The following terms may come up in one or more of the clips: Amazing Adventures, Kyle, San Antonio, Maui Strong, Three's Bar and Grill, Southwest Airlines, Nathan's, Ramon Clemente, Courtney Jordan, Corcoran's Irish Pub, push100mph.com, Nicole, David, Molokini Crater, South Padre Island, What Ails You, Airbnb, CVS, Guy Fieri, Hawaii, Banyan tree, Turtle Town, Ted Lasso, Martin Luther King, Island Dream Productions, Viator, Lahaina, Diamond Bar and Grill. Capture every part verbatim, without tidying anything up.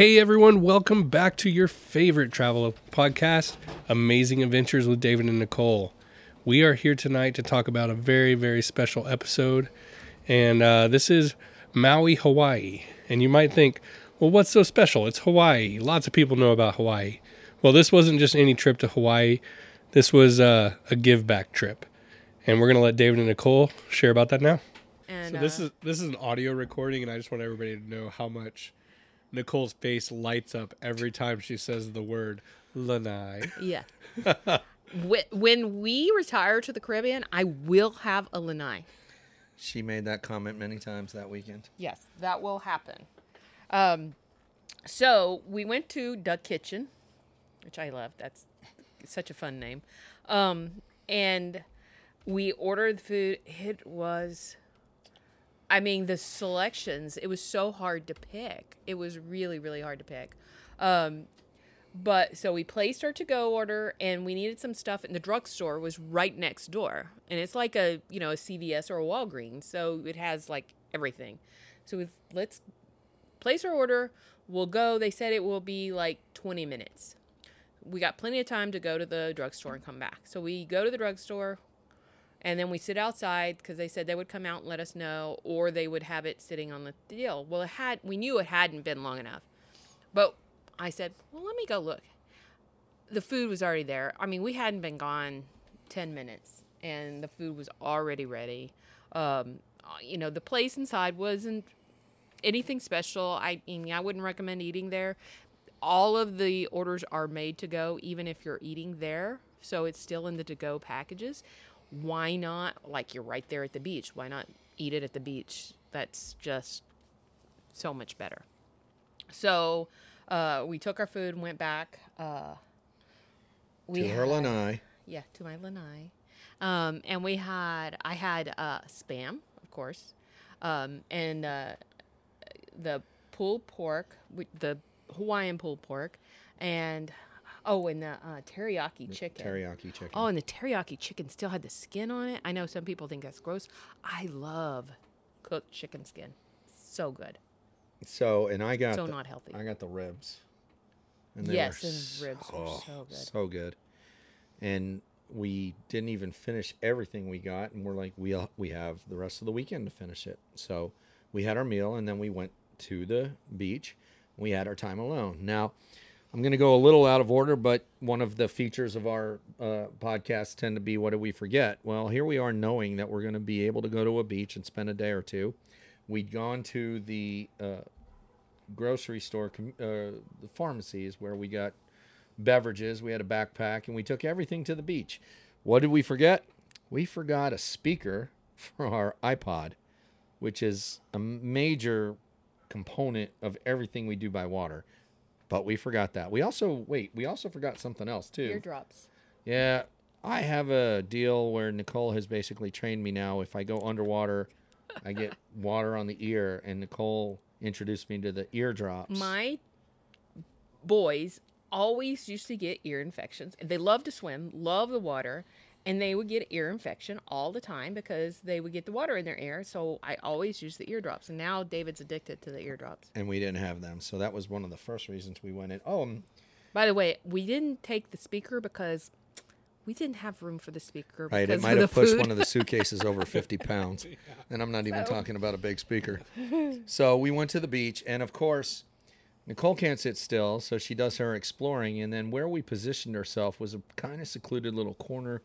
Hey everyone, welcome back to your favorite travel podcast, Amazing Adventures with David and Nicole. We are here tonight to talk about a very, very special episode, and uh, this is Maui, Hawaii. And you might think, well, what's so special? It's Hawaii. Lots of people know about Hawaii. Well, this wasn't just any trip to Hawaii. This was uh, a give-back trip, and we're going to let David and Nicole share about that now. And, so uh, this is this is an audio recording, and I just want everybody to know how much Nicole's face lights up every time she says the word lanai. Yeah. When we retire to the Caribbean, I will have a lanai. She made that comment many times that weekend. Yes, that will happen. Um, so we went to Doug Kitchen, which I love. That's such a fun name. Um, and we ordered food. It was... I mean, the selections, it was so hard to pick. It was really, really hard to pick. Um, but so we placed our to-go order, and we needed some stuff, and the drugstore was right next door. And it's like a, you know, a C V S or a Walgreens, so it has, like, everything. So we let's place our order. We'll go. They said it will be, like, twenty minutes. We got plenty of time to go to the drugstore and come back. So we go to the drugstore. And then we sit outside because they said they would come out and let us know, or they would have it sitting on the deal. Well, it had we knew it hadn't been long enough. But I said, well, let me go look. The food was already there. I mean, we hadn't been gone ten minutes, and the food was already ready. Um, you know, the place inside wasn't anything special. I mean, I wouldn't recommend eating there. All of the orders are made to go, even if you're eating there. So it's still in the to-go packages. Why not, like, you're right there at the beach, why not eat it at the beach? That's just so much better. So uh, we took our food and went back. Uh, we to our lanai. Yeah, to my lanai. Um, and we had, I had uh, Spam, of course, um, and uh, the pulled pork, the Hawaiian pulled pork, and... Oh, and the uh, teriyaki the chicken. Teriyaki chicken. Oh, and the teriyaki chicken still had the skin on it. I know some people think that's gross. I love cooked chicken skin. So good. So, and I got... So the, not healthy. I got the ribs. And they yes, the ribs so, were so good. So good. And we didn't even finish everything we got, and we're like, we we have the rest of the weekend to finish it. So we had our meal, and then we went to the beach. We had our time alone. Now... I'm going to go a little out of order, but one of the features of our uh, podcasts tend to be, what do we forget? Well, here we are knowing that we're going to be able to go to a beach and spend a day or two. We'd gone to the uh, grocery store, uh, the pharmacies, where we got beverages. We had a backpack, and we took everything to the beach. What did we forget? We forgot a speaker for our iPod, which is a major component of everything we do by water. But we forgot that. We also, wait, we also forgot something else, too. Eardrops. Yeah. I have a deal where Nicole has basically trained me now. If I go underwater, I get water on the ear, and Nicole introduced me to the eardrops. My boys always used to get ear infections. They love to swim, love the water, and they would get ear infection all the time because they would get the water in their ear. So I always use the eardrops. And now David's addicted to the eardrops. And we didn't have them. So that was one of the first reasons we went in. Oh, um, by the way, we didn't take the speaker because we didn't have room for the speaker. Right. It might have pushed one of the suitcases over fifty pounds. Yeah. And I'm not even so. talking about a big speaker. So we went to the beach. And, of course, Nicole can't sit still. So she does her exploring. And then where we positioned herself was a kind of secluded little corner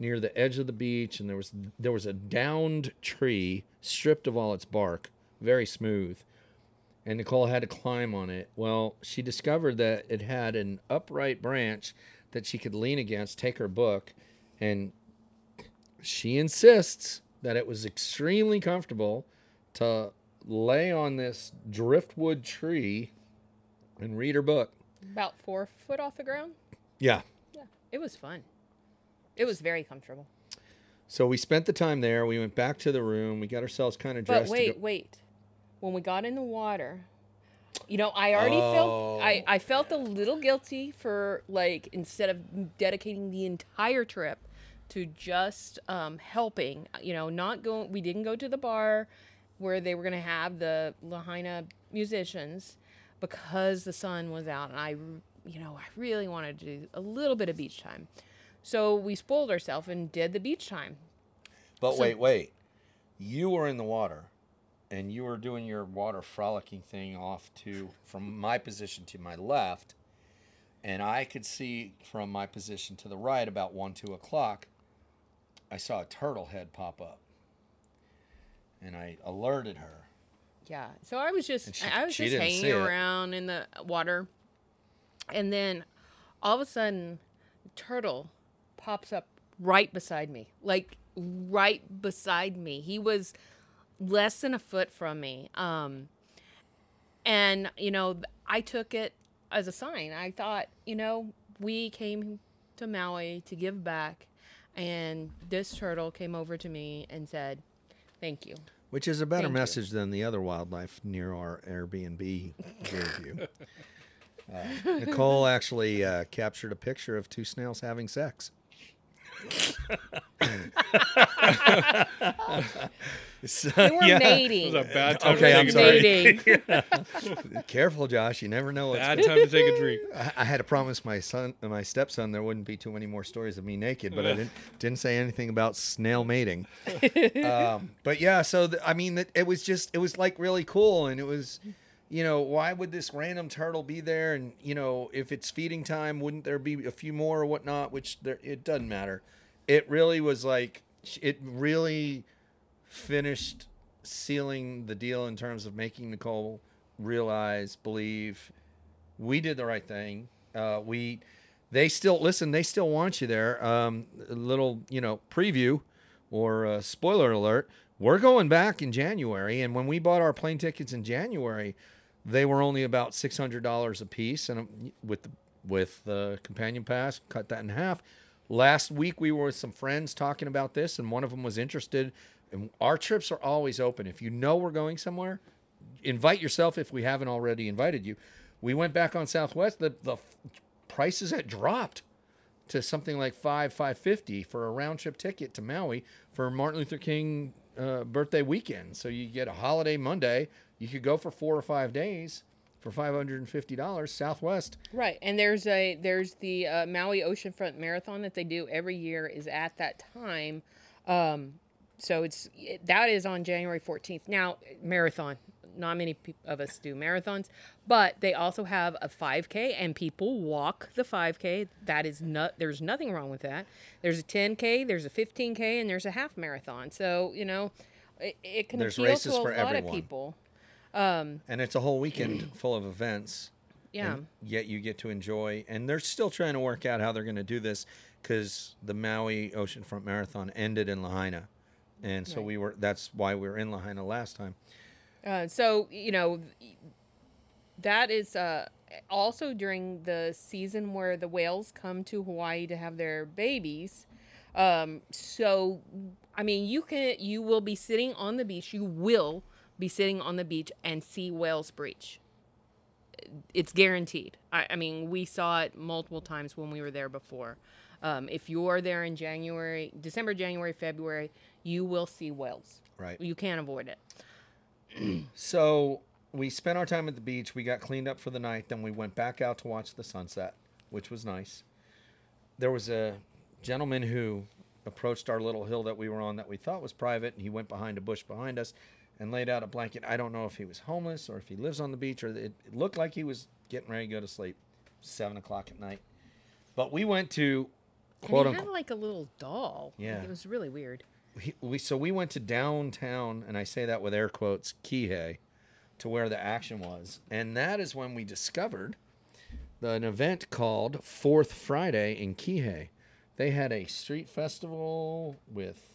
near the edge of the beach, and there was there was a downed tree stripped of all its bark, very smooth, and Nicole had to climb on it. Well, she discovered that it had an upright branch that she could lean against, take her book, and she insists that it was extremely comfortable to lay on this driftwood tree and read her book. About four foot off the ground? Yeah. Yeah, it was fun. It was very comfortable. So we spent the time there. We went back to the room. We got ourselves kind of dressed. But wait, to go- wait. When we got in the water, you know, I already oh. felt I, I felt a little guilty for, like, instead of dedicating the entire trip to just um, helping, you know, not going. We didn't go to the bar where they were going to have the Lahaina musicians. because the sun was out and I, you know, I really wanted to do a little bit of beach time. So we spoiled ourselves and did the beach time. But so, wait, wait. You were in the water and you were doing your water frolicking thing off to, from my position to my left. And I could see from my position to the right about one, two o'clock, I saw a turtle head pop up. And I alerted her. Yeah. So I was just she, I was just hanging around in the water. And then all of a sudden, turtle pops up right beside me. Like right beside me. He was less than a foot from me. Um, and, you know, I took it as a sign. I thought, you know, we came to Maui to give back. And this turtle came over to me and said, thank you. Which is a better Thank message you. Than the other wildlife near our Airbnb review. Uh, Nicole actually uh, captured a picture of two snails having sex. So, they were yeah. mating. It was a bad time okay, to take I'm sorry. a drink. Careful, Josh. You never know. What's bad time to take a drink. I, I had to promise my son, my stepson, there wouldn't be too many more stories of me naked, but I didn't didn't say anything about snail mating. Um, but yeah, so the, I mean, it, it was just, it was like really cool, and it was, you know, why would this random turtle be there? And you know, if it's feeding time, wouldn't there be a few more or whatnot? Which there, it doesn't matter. It really was like, it really finished sealing the deal in terms of making Nicole realize, believe we did the right thing. Uh, we, they still listen. They still want you there. Um, a little, you know, preview or uh, spoiler alert. We're going back in January, and when we bought our plane tickets in January, they were only about six hundred dollars a piece, and with the, with the companion pass, cut that in half. Last week we were with some friends talking about this, and one of them was interested. And our trips are always open. If you know we're going somewhere, invite yourself if we haven't already invited you. We went back on Southwest. The the prices had dropped to something like five five fifty for a round trip ticket to Maui for Martin Luther King uh, birthday weekend. So you get a holiday Monday. You could go for four or five days for five hundred and fifty dollars. Southwest. Right, and there's a there's the uh, Maui Oceanfront Marathon that they do every year is at that time. Um, So it's that is on January fourteenth. Now, marathon. Not many of us do marathons, but they also have a five K, and people walk the five K. That is not. There's nothing wrong with that. There's a ten K, there's a fifteen K, and there's a half marathon. So you know, it, it can there's appeal to a lot everyone. Of people. Um, and it's a whole weekend full of events. Yeah. And yet you get to enjoy, and they're still trying to work out how they're going to do this because the Maui Oceanfront Marathon ended in Lahaina. And so right. we were, that's why we were in Lahaina last time. Uh, so, you know, that is uh, also during the season where the whales come to Hawaii to have their babies. Um, so, I mean, you can, you will be sitting on the beach. You will be sitting on the beach and see whales breach. It's guaranteed. I, I mean, we saw it multiple times when we were there before. Um, if you are there in January, December, January, February, you will see whales. Right. You can't avoid it. So we spent our time at the beach. We got cleaned up for the night. Then we went back out to watch the sunset, which was nice. There was a gentleman who approached our little hill that we were on that we thought was private, and he went behind a bush behind us and laid out a blanket. I don't know if he was homeless or if he lives on the beach, or it, it looked like he was getting ready to go to sleep, seven o'clock at night. But we went to... And Quote he unquote. had like a little doll. Yeah. Like it was really weird. He, we, so we went to downtown, and I say that with air quotes, Kihei, to where the action was. And that is when we discovered the, an event called Fourth Friday in Kihei. They had a street festival with...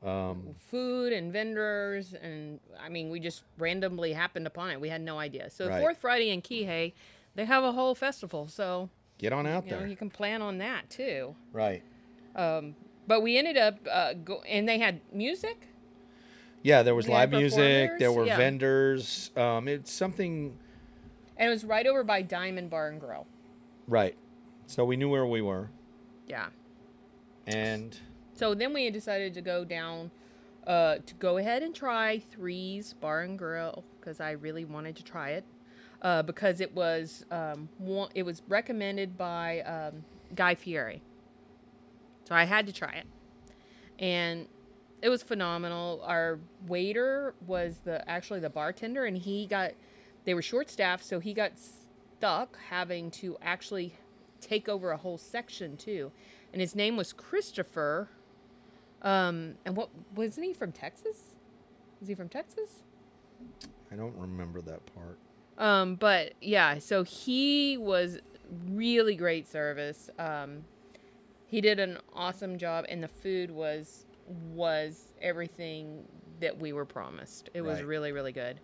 Um, food and vendors, and I mean, we just randomly happened upon it. We had no idea. So right. Fourth Friday in Kihei, they have a whole festival, so... Get on out you there. Know, you can plan on that too. Right. Um, but we ended up, uh, go- and they had music. Yeah, there was they live music. There were yeah. vendors. Um, it's something. And it was right over by Diamond Bar and Grill. Right. So we knew where we were. Yeah. And. So then we decided to go down, uh, to go ahead and try Three's Bar and Grill because I really wanted to try it. uh, because it was um, one, it was recommended by um, Guy Fieri. So I had to try it. And it was phenomenal. Our waiter was the actually the bartender, and he got, they were short-staffed, so he got stuck having to actually take over a whole section, too. And his name was Christopher. Um, and what, wasn't he from Texas? Is he from Texas? I don't remember that part. Um, but, yeah, so he was really great service. Um, he did an awesome job, and the food was... was everything that we were promised. It right. was really, really good.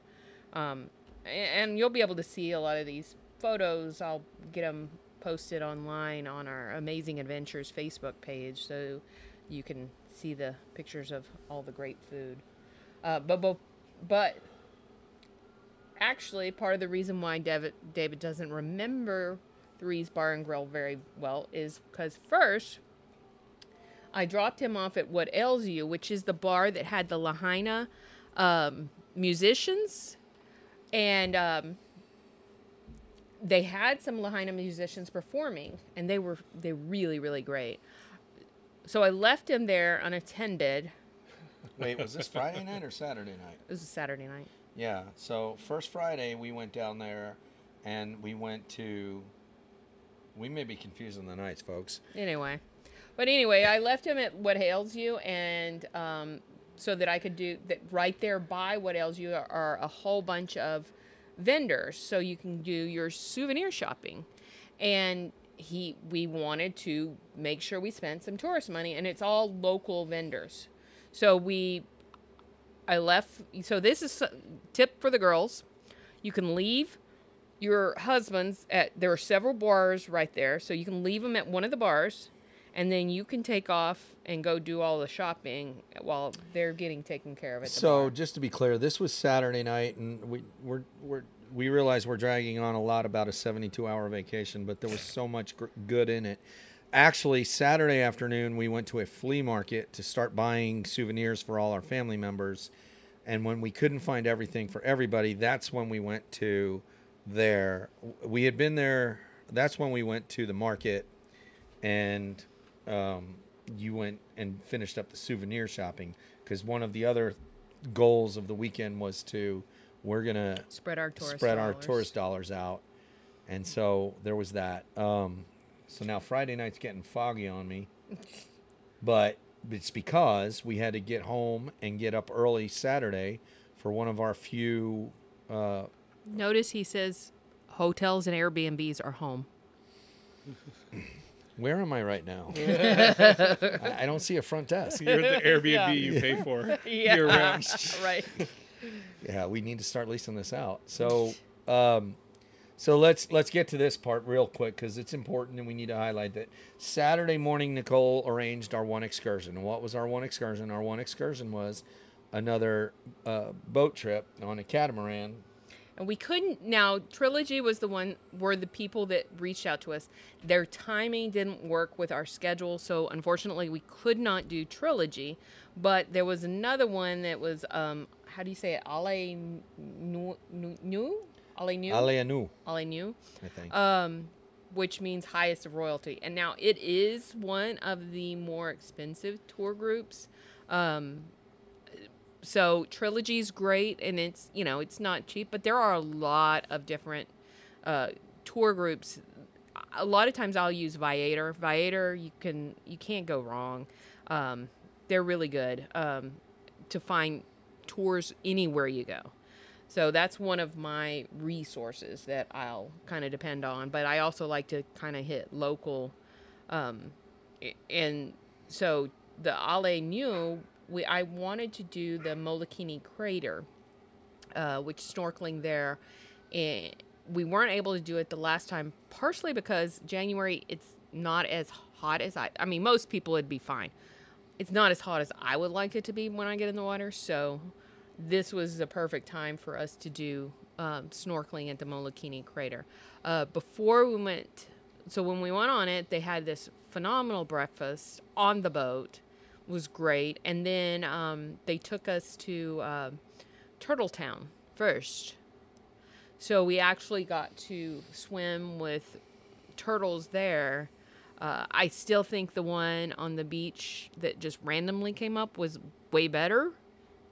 Um, and, and you'll be able to see a lot of these photos. I'll get them posted online on our Amazing Adventures Facebook page, so you can see the pictures of all the great food. Uh, but, but, but actually, part of the reason why David, David doesn't remember Three's Bar and Grill very well is because first... I dropped him off at What Ails You, which is the bar that had the Lahaina um, musicians. And um, they had some Lahaina musicians performing, and they were they really, really great. So I left him there unattended. Wait, was this Friday night or Saturday night? It was a Saturday night. Yeah, so first Friday we went down there, and we went to... We may be confusing the nights, folks. Anyway... But anyway, I left him at What Ails You, and um, so that I could do that right there by What Ails You are, are a whole bunch of vendors, so you can do your souvenir shopping. And he, we wanted to make sure we spent some tourist money, and it's all local vendors. So we, I left. So this is a tip for the girls: you can leave your husbands at. There are several bars right there, so you can leave them at one of the bars. And then you can take off and go do all the shopping while they're getting taken care of at the So bar. Just to be clear, this was Saturday night, and we we're, we're, we realize we're dragging on a lot about a seventy-two hour vacation, but there was so much gr- good in it. Actually, Saturday afternoon, we went to a flea market to start buying souvenirs for all our family members. And when we couldn't find everything for everybody, that's when we went to there. We had been there. That's when we went to the market and... Um, you went and finished up the souvenir shopping, because one of the other goals of the weekend was to we're gonna spread our tourist spread dollars. our tourist dollars out, and so there was that. Um, so now Friday night's getting foggy on me, but it's because we had to get home and get up early Saturday for one of our few. Uh, Notice he says hotels and Airbnbs are home. Where am I right now? I, I don't see a front desk. You're at the Airbnb yeah. you pay for yeah. year round. Right. Yeah, we need to start leasing this out. So, um, so let's let's get to this part real quick, because it's important and we need to highlight that. Saturday morning, Nicole arranged our one excursion. And what was our one excursion? Our one excursion was another uh, boat trip on a catamaran. And we couldn't, now, Trilogy was the one, were the people that reached out to us. Their timing didn't work with our schedule, so unfortunately we could not do Trilogy. But there was another one that was, um, how do you say it? Ale Nu? Ale Nu? Ale Nu. Ale Nu. I think. Um, which means highest of royalty. And now it is one of the more expensive tour groups. Um So Trilogy's great, and it's, you know, it's not cheap, but there are a lot of different uh, tour groups. A lot of times I'll use Viator. Viator, you can you can't go wrong. Um, they're really good um, to find tours anywhere you go. So that's one of my resources that I'll kind of depend on. But I also like to kind of hit local, um, and so the Ale Nu. We, I wanted to do the Molokini Crater, uh, which snorkeling there. And we weren't able to do it the last time, partially because January, it's not as hot as I... I mean, most people would be fine. It's not as hot as I would like it to be when I get in the water. So this was the perfect time for us to do um, snorkeling at the Molokini Crater. Uh, before we went... So when we went on it, they had this phenomenal breakfast on the boat. Was great, and then um, they took us to uh, Turtle Town first. So we actually got to swim with turtles there. Uh, I still think the one on the beach that just randomly came up was way better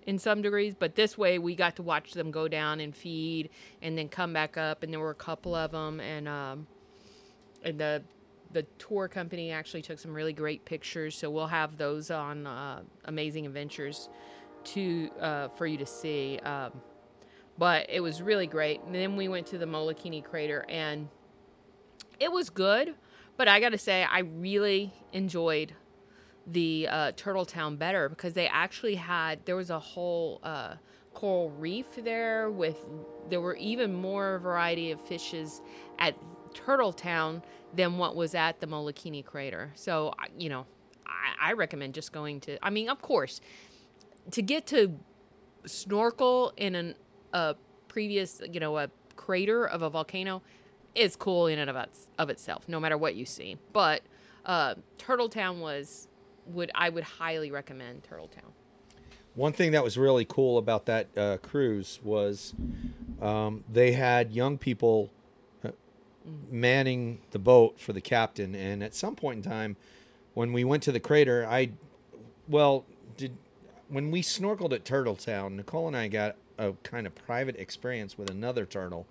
in some degrees. But this way, we got to watch them go down and feed and then come back up. And there were a couple of them. And, um, and the the tour company actually took some really great pictures. So we'll have those on uh, Amazing Adventures to uh, for you to see. Um, but it was really great. And then we went to the Molokini Crater. And it was good. But I got to say, I really enjoyed the uh, Turtle Town better because they actually had, there was a whole uh, coral reef there with, there were even more variety of fishes at Turtle Town than what was at the Molokini Crater. So, you know, I, I recommend just going to, I mean, of course, to get to snorkel in an, a previous, you know, a crater of a volcano is cool in and of, its, of itself, no matter what you see. But uh, Turtle Town was, would I would highly recommend Turtle Town. One thing that was really cool about that uh, cruise was um, they had young people uh, mm-hmm. manning the boat for the captain. And at some point in time, when we went to the crater, I, well, did when we snorkeled at Turtle Town, Nicole and I got a kind of private experience with another turtle.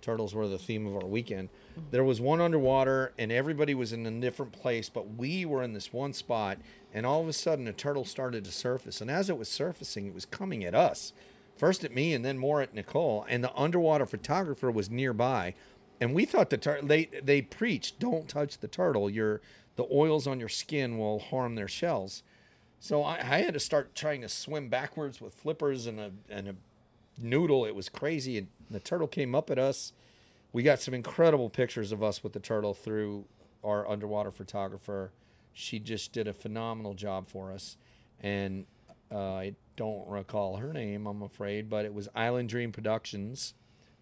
Turtles were the theme of our weekend. There was one underwater, and everybody was in a different place, but we were in this one spot, and all of a sudden, a turtle started to surface. And as it was surfacing, it was coming at us. First at me, and then more at Nicole. And the underwater photographer was nearby. And we thought the turtle, they, they preached, don't touch the turtle. Your, the oils on your skin will harm their shells. So I, I had to start trying to swim backwards with flippers and a and a noodle. It was crazy. And the turtle came up at us. We got some incredible pictures of us with the turtle through our underwater photographer. She just did a phenomenal job for us. And uh, I don't recall her name, I'm afraid, but it was Island Dream Productions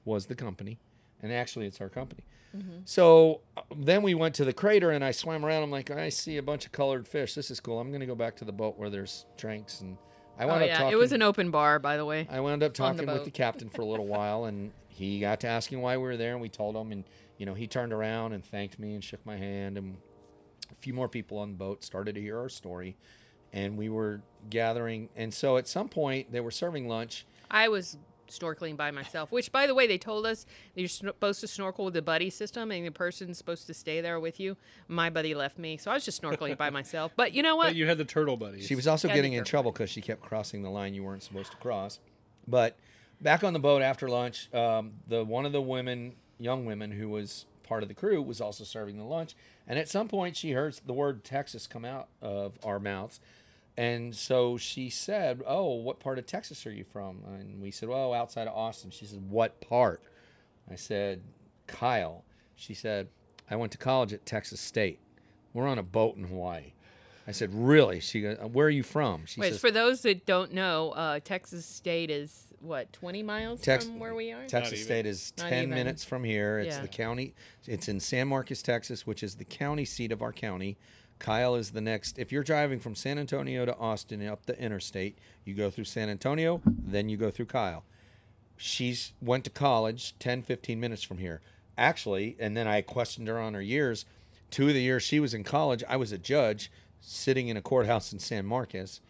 was the company. And actually, it's our company. Mm-hmm. So uh, then we went to the crater, and I swam around. I'm like, I see a bunch of colored fish. This is cool. I'm going to go back to the boat where there's drinks and I wound oh, up yeah. talking, it was an open bar, by the way. I wound up talking the with the captain for a little while, and he got to asking why we were there, and we told him, and you know, he turned around and thanked me and shook my hand, and a few more people on the boat started to hear our story, and we were gathering. And so at some point, they were serving lunch. I was snorkeling by myself, which, by the way, they told us you're supposed to snorkel with the buddy system, and the person's supposed to stay there with you. My buddy left me, so I was just snorkeling by myself. But you know what? But you had the turtle buddy. She was also yeah, getting in trouble because she kept crossing the line you weren't supposed to cross. But back on the boat after lunch, um, the one of the women, young women who was part of the crew, was also serving the lunch. And at some point, she heard the word Texas come out of our mouths. And so she said, oh, what part of Texas are you from? And we said, well, outside of Austin. She said, what part? I said, Kyle. She said, I went to college at Texas State. We're on a boat in Hawaii. I said, really? She goes, where are you from? She Wait, says, for those that don't know, uh, Texas State is, what, twenty miles Tex- from where we are? Texas State is ten minutes from here. It's yeah. the county. It's in San Marcos, Texas, which is the county seat of our county. Kyle is the next. If you're driving from San Antonio to Austin up the interstate, you go through San Antonio, then you go through Kyle. She's went to college ten, fifteen minutes from here. Actually, and then I questioned her on her years. Two of the years she was in college, I was a judge sitting in a courthouse in San Marcos.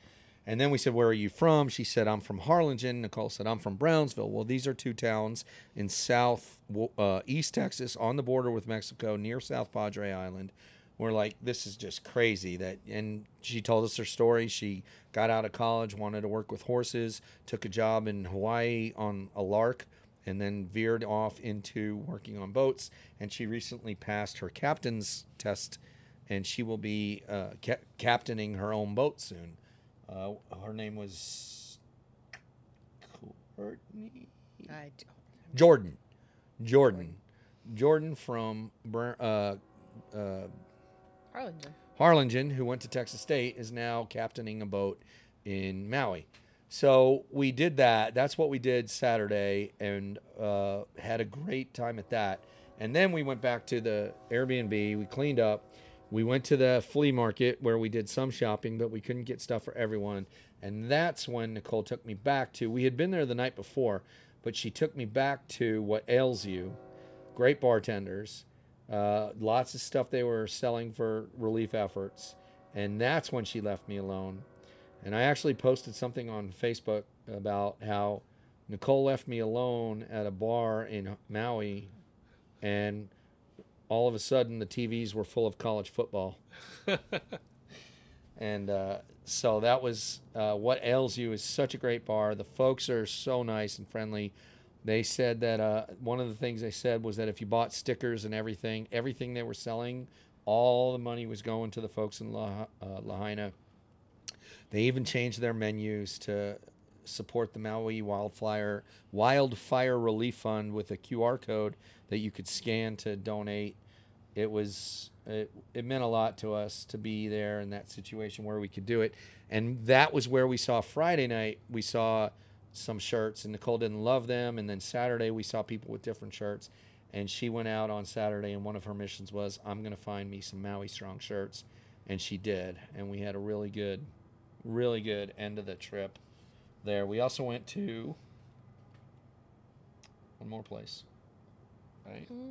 And then we said, where are you from? She said, I'm from Harlingen. Nicole said, I'm from Brownsville. Well, these are two towns in south uh, East Texas on the border with Mexico near South Padre Island. We're like, this is just crazy. That, and she told us her story. She got out of college, wanted to work with horses, took a job in Hawaii on a lark, and then veered off into working on boats. And she recently passed her captain's test, and she will be uh, ca- captaining her own boat soon. Uh, her name was Courtney I don't Jordan. Jordan. Jordan from... Uh, uh, Harlingen. Harlingen, who went to Texas State, is now captaining a boat in Maui. So we did that. That's what we did Saturday, and uh, had a great time at that. And then we went back to the Airbnb. We cleaned up. We went to the flea market where we did some shopping, but we couldn't get stuff for everyone. And that's when Nicole took me back to. We had been there the night before, but she took me back to What Ails You. Great bartenders. Uh, lots of stuff they were selling for relief efforts. And that's when she left me alone. And I actually posted something on Facebook about how Nicole left me alone at a bar in Maui, and all of a sudden the T Vs were full of college football. And uh, so that was uh, What Ails You is such a great bar. The folks are so nice and friendly. They said that uh, one of the things they said was that if you bought stickers and everything, everything they were selling, all the money was going to the folks in La- uh, Lahaina. They even changed their menus to support the Maui Wildfire Wildfire Relief Fund with a Q R code that you could scan to donate. It was it, it meant a lot to us to be there in that situation where we could do it. And that was where we saw Friday night. We saw some shirts, and Nicole didn't love them. And then Saturday we saw people with different shirts, and she went out on Saturday, and one of her missions was, I'm going to find me some Maui Strong shirts. And she did. And we had a really good, really good end of the trip there. We also went to one more place. Right. Mm-hmm.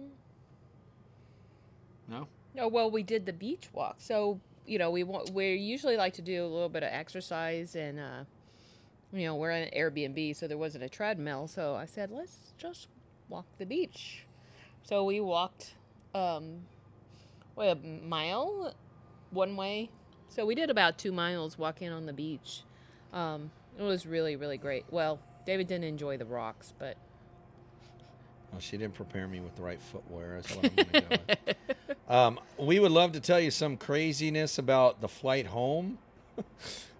No? No, well, we did the beach walk. So, you know, we want, we usually like to do a little bit of exercise, and, uh, you know, we're in an Airbnb, so there wasn't a treadmill. So I said, let's just walk the beach. So we walked um, what, a mile one way. So we did about two miles walking on the beach. Um, it was really, really great. Well, David didn't enjoy the rocks, but... Well, she didn't prepare me with the right footwear. That's what I'm going to go with. Um, we would love to tell you some craziness about the flight home.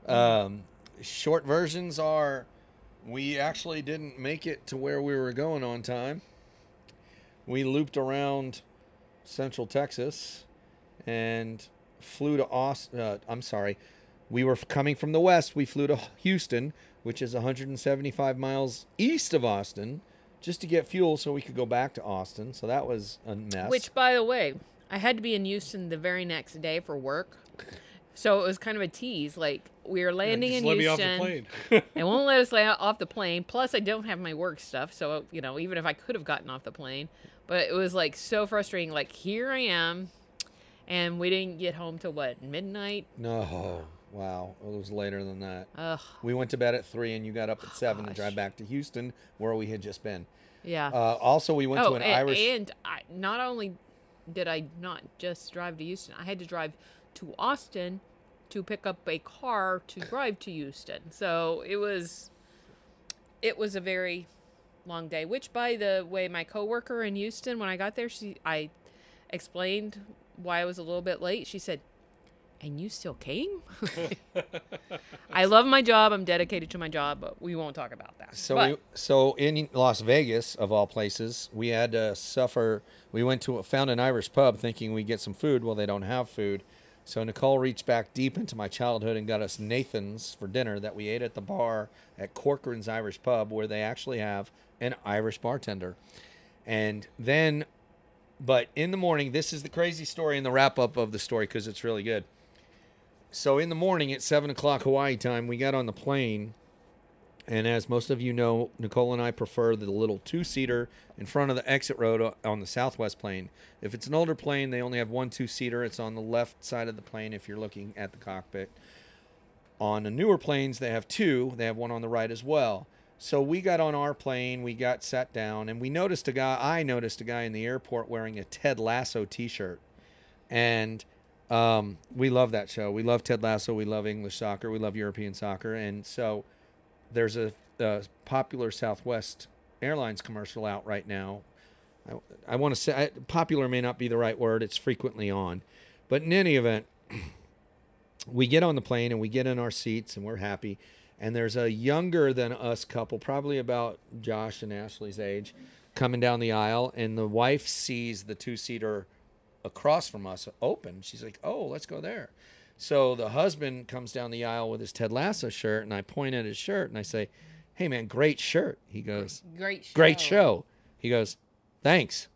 um, short versions are we actually didn't make it to where we were going on time. We looped around Central Texas and flew to Austin. Uh, I'm sorry. We were coming from the west. We flew to Houston, which is one hundred seventy-five miles east of Austin, just to get fuel so we could go back to Austin. So that was a mess. Which, by the way... I had to be in Houston the very next day for work, so it was kind of a tease. Like, we were landing yeah, in let Houston. Me off the plane. They won't let us lay off the plane. Plus, I don't have my work stuff, so, you know, even if I could have gotten off the plane. But it was, like, so frustrating. Like, here I am, and we didn't get home till, what, midnight? No. Wow. It was later than that. Ugh. We went to bed at three, and you got up at seven oh, to drive back to Houston, where we had just been. Yeah. Uh, also, we went oh, to an and, Irish... and I, not only... did I not just drive to Houston? I had to drive to Austin to pick up a car to drive to Houston. So it was, it was a very long day, which, by the way, my coworker in Houston, when I got there, she, I explained why I was a little bit late. She said, and you still came? I love my job. I'm dedicated to my job, but we won't talk about that. So we, so in Las Vegas, of all places, we had to suffer. We went to found an Irish pub thinking we'd get some food. Well, they don't have food. So Nicole reached back deep into my childhood and got us Nathan's for dinner that we ate at the bar at Corcoran's Irish Pub, where they actually have an Irish bartender. And then, but in the morning, this is the crazy story and the wrap-up of the story because it's really good. So in the morning at seven o'clock Hawaii time, we got on the plane. And as most of you know, Nicole and I prefer the little two-seater in front of the exit road on the Southwest plane. If it's an older plane, they only have one two-seater. It's on the left side of the plane if you're looking at the cockpit. On the newer planes, they have two. They have one on the right as well. So we got on our plane. We got sat down. And we noticed a guy. I noticed a guy in the airport wearing a Ted Lasso T-shirt. And... Um, we love that show. We love Ted Lasso. We love English soccer. We love European soccer. And so there's a, a popular Southwest Airlines commercial out right now. I, I want to say I, popular may not be the right word. It's frequently on. But in any event, we get on the plane and we get in our seats and we're happy. And there's a younger than us couple, probably about Josh and Ashley's age, coming down the aisle. And the wife sees the two-seater across from us open. She's like, oh, let's go there. So the husband comes down the aisle with his Ted Lasso shirt, and I point at his shirt and I say, hey man, great shirt. He goes, great show. Great show. He goes, thanks.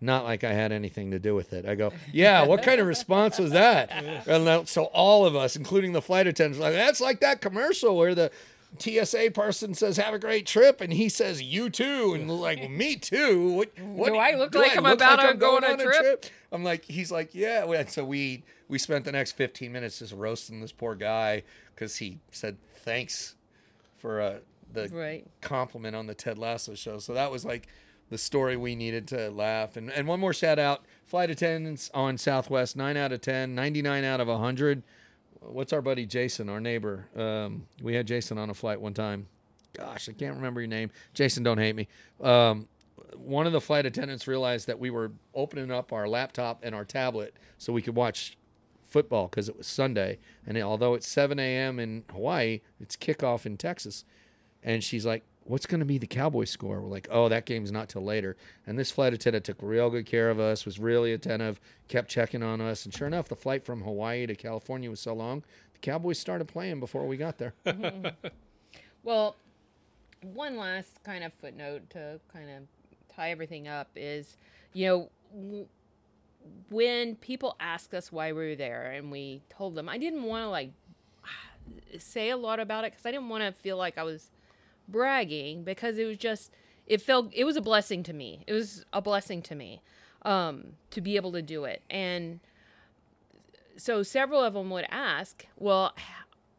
Not like I had anything to do with it. I go, yeah, what kind of response was that? And so all of us, including the flight attendants, like, that's like that commercial where the T S A person says, have a great trip. And he says, you too. And like, me too. What, what do I look do like I I'm look about like I'm going, going on a trip? trip? I'm like, he's like, yeah. And so we, we spent the next fifteen minutes just roasting this poor guy because he said thanks for uh, the right. compliment on the Ted Lasso show. So that was like the story we needed to laugh. And, and one more shout out, flight attendants on Southwest, nine out of ten, ninety-nine out of one hundred. What's our buddy Jason, our neighbor? Um, we had Jason on a flight one time. Gosh, I can't remember your name. Jason, don't hate me. Um, one of the flight attendants realized that we were opening up our laptop and our tablet so we could watch football because it was Sunday. And although it's seven a.m. in Hawaii, it's kickoff in Texas. And she's like, what's going to be the Cowboys score? We're like, oh, that game's not till later. And this flight attendant took real good care of us, was really attentive, kept checking on us. And sure enough, the flight from Hawaii to California was so long, the Cowboys started playing before we got there. Mm-hmm. Well, one last kind of footnote to kind of tie everything up is, you know, w- when people ask us why we were there and we told them, I didn't want to like say a lot about it because I didn't want to feel like I was bragging, because it was just, it felt, it was a blessing to me. It was a blessing to me um, to be able to do it. And so several of them would ask, well,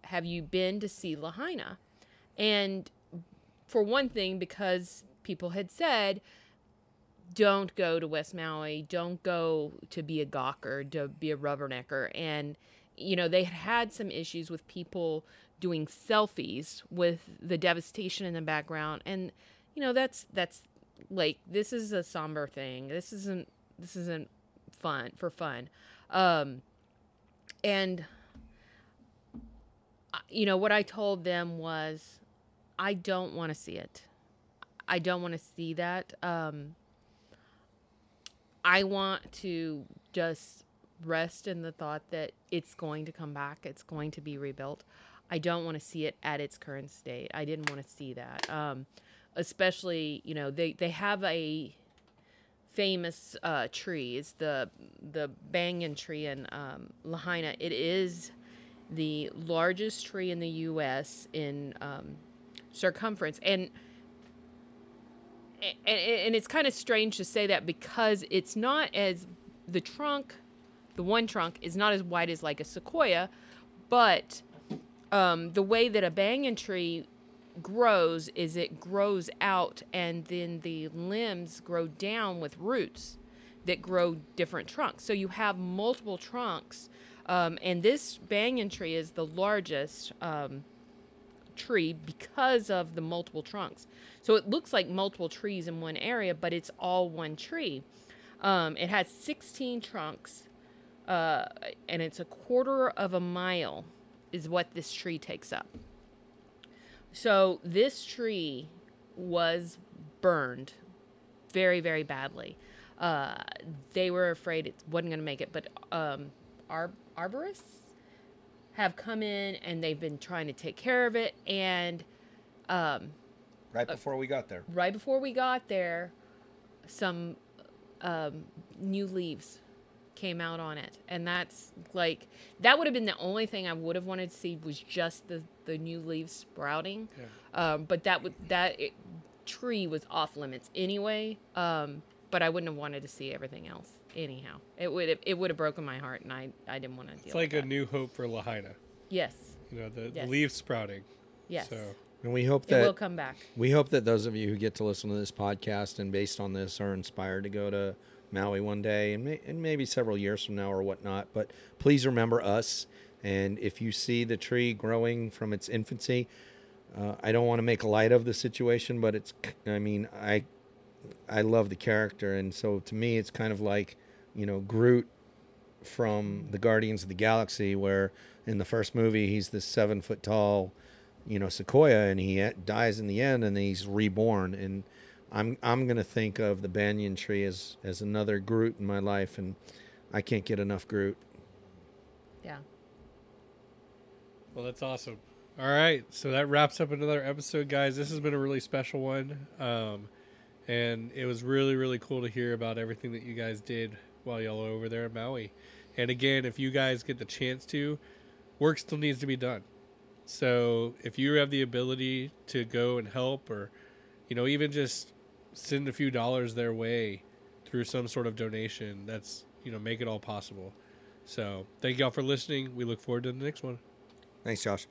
have you been to see Lahaina? And for one thing, because people had said, don't go to West Maui, don't go to be a gawker, to be a rubbernecker. And, you know, they had had some issues with people doing selfies with the devastation in the background. And, you know, that's, that's like, this is a somber thing. This isn't, this isn't fun for fun. Um, and you know, what I told them was, I don't want to see it. I don't want to see that. Um, I want to just rest in the thought that it's going to come back. It's going to be rebuilt. I don't want to see it at its current state. I didn't want to see that. Um, especially, you know, they, they have a famous uh, tree. It's the the Banyan tree in um, Lahaina. It is the largest tree in the U S in um, circumference. And, and and it's kind of strange to say that because it's not as, the trunk, the one trunk is not as wide as like a sequoia, but Um, the way that a banyan tree grows is it grows out and then the limbs grow down with roots that grow different trunks. So you have multiple trunks. Um, and this banyan tree is the largest um, tree because of the multiple trunks. So it looks like multiple trees in one area, but it's all one tree. Um, it has sixteen trunks uh, and it's a quarter of a mile is what this tree takes up. So this tree was burned very, very badly. Uh, they were afraid it wasn't going to make it, but um, ar- arborists have come in and they've been trying to take care of it. And um, right before uh, we got there, right before we got there, some um, new leaves came out on it, and that's like, that would have been the only thing I would have wanted to see was just the the new leaves sprouting. Yeah. Um, but that would that it, tree was off limits anyway. Um, but I wouldn't have wanted to see everything else anyhow. It would have, it would have broken my heart, and I I didn't want to deal. It's like with a that. New hope for Lahaina. Yes. You know the, yes. the leaves sprouting. Yes. So. And we hope that it will come back. We hope that those of you who get to listen to this podcast and based on this are inspired to go to Maui one day and, may, and maybe several years from now or whatnot, but please remember us. And if you see the tree growing from its infancy, uh, I don't want to make light of the situation, but it's, I mean, I, I love the character. And so to me, it's kind of like, you know, Groot from the Guardians of the Galaxy, where in the first movie, he's this seven foot tall, you know, sequoia, and he dies in the end and he's reborn. And I'm I'm going to think of the banyan tree as, as another Groot in my life, and I can't get enough Groot. Yeah. Well, that's awesome. All right, so that wraps up another episode, guys. This has been a really special one, um, and it was really, really cool to hear about everything that you guys did while y'all were over there in Maui. And, again, if you guys get the chance to, work still needs to be done. So if you have the ability to go and help, or, you know, even just send a few dollars their way through some sort of donation, that's, you know, make it all possible. So thank y'all for listening. We look forward to the next one. Thanks, Josh.